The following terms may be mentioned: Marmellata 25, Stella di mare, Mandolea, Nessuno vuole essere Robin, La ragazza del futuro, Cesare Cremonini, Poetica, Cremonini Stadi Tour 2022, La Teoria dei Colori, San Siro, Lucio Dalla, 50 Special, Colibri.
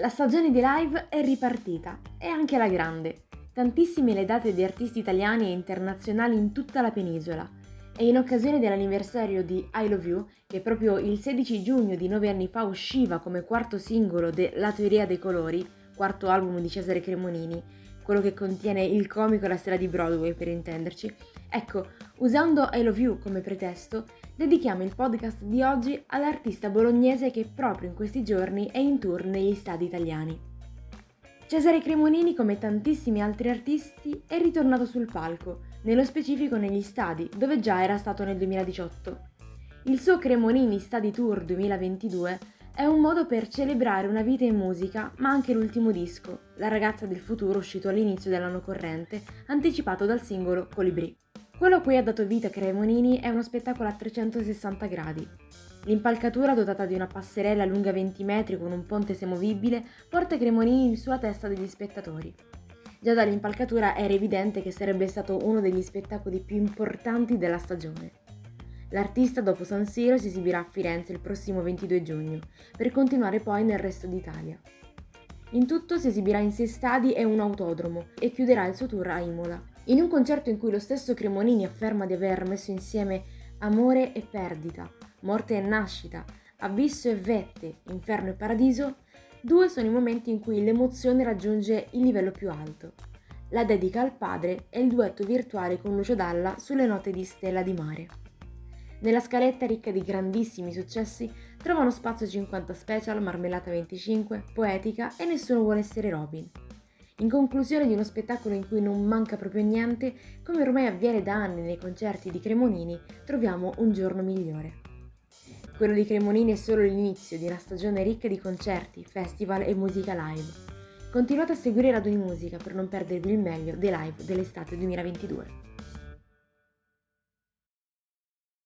La stagione di live è ripartita, e anche alla grande. Tantissime le date di artisti italiani e internazionali in tutta la penisola. E in occasione dell'anniversario di I Love You, che proprio il 16 giugno di 9 anni fa usciva come quarto singolo de La Teoria dei Colori, quarto album di Cesare Cremonini, quello che contiene il comico e la stella di Broadway per intenderci, ecco, usando I Love You come pretesto, dedichiamo il podcast di oggi all'artista bolognese che proprio in questi giorni è in tour negli stadi italiani. Cesare Cremonini, come tantissimi altri artisti, è ritornato sul palco, nello specifico negli stadi, dove già era stato nel 2018. Il suo Cremonini Stadi Tour 2022 è un modo per celebrare una vita in musica, ma anche l'ultimo disco, La ragazza del futuro, uscito all'inizio dell'anno corrente, anticipato dal singolo Colibri. Quello a cui ha dato vita Cremonini è uno spettacolo a 360 gradi. L'impalcatura, dotata di una passerella lunga 20 metri con un ponte semovibile, porta Cremonini sulla testa degli spettatori. Già dall'impalcatura era evidente che sarebbe stato uno degli spettacoli più importanti della stagione. L'artista dopo San Siro si esibirà a Firenze il prossimo 22 giugno, per continuare poi nel resto d'Italia. In tutto si esibirà in 6 stadi e un autodromo e chiuderà il suo tour a Imola. In un concerto in cui lo stesso Cremonini afferma di aver messo insieme amore e perdita, morte e nascita, abisso e vette, inferno e paradiso, 2 sono i momenti in cui l'emozione raggiunge il livello più alto. La dedica al padre e il duetto virtuale con Lucio Dalla sulle note di Stella di Mare. Nella scaletta ricca di grandissimi successi trovano spazio 50 Special, Marmellata 25, Poetica e Nessuno vuole essere Robin. In conclusione di uno spettacolo in cui non manca proprio niente, come ormai avviene da anni nei concerti di Cremonini, troviamo un giorno migliore. Quello di Cremonini è solo l'inizio di una stagione ricca di concerti, festival e musica live. Continuate a seguire Radio di Musica per non perdervi il meglio dei live dell'estate 2022.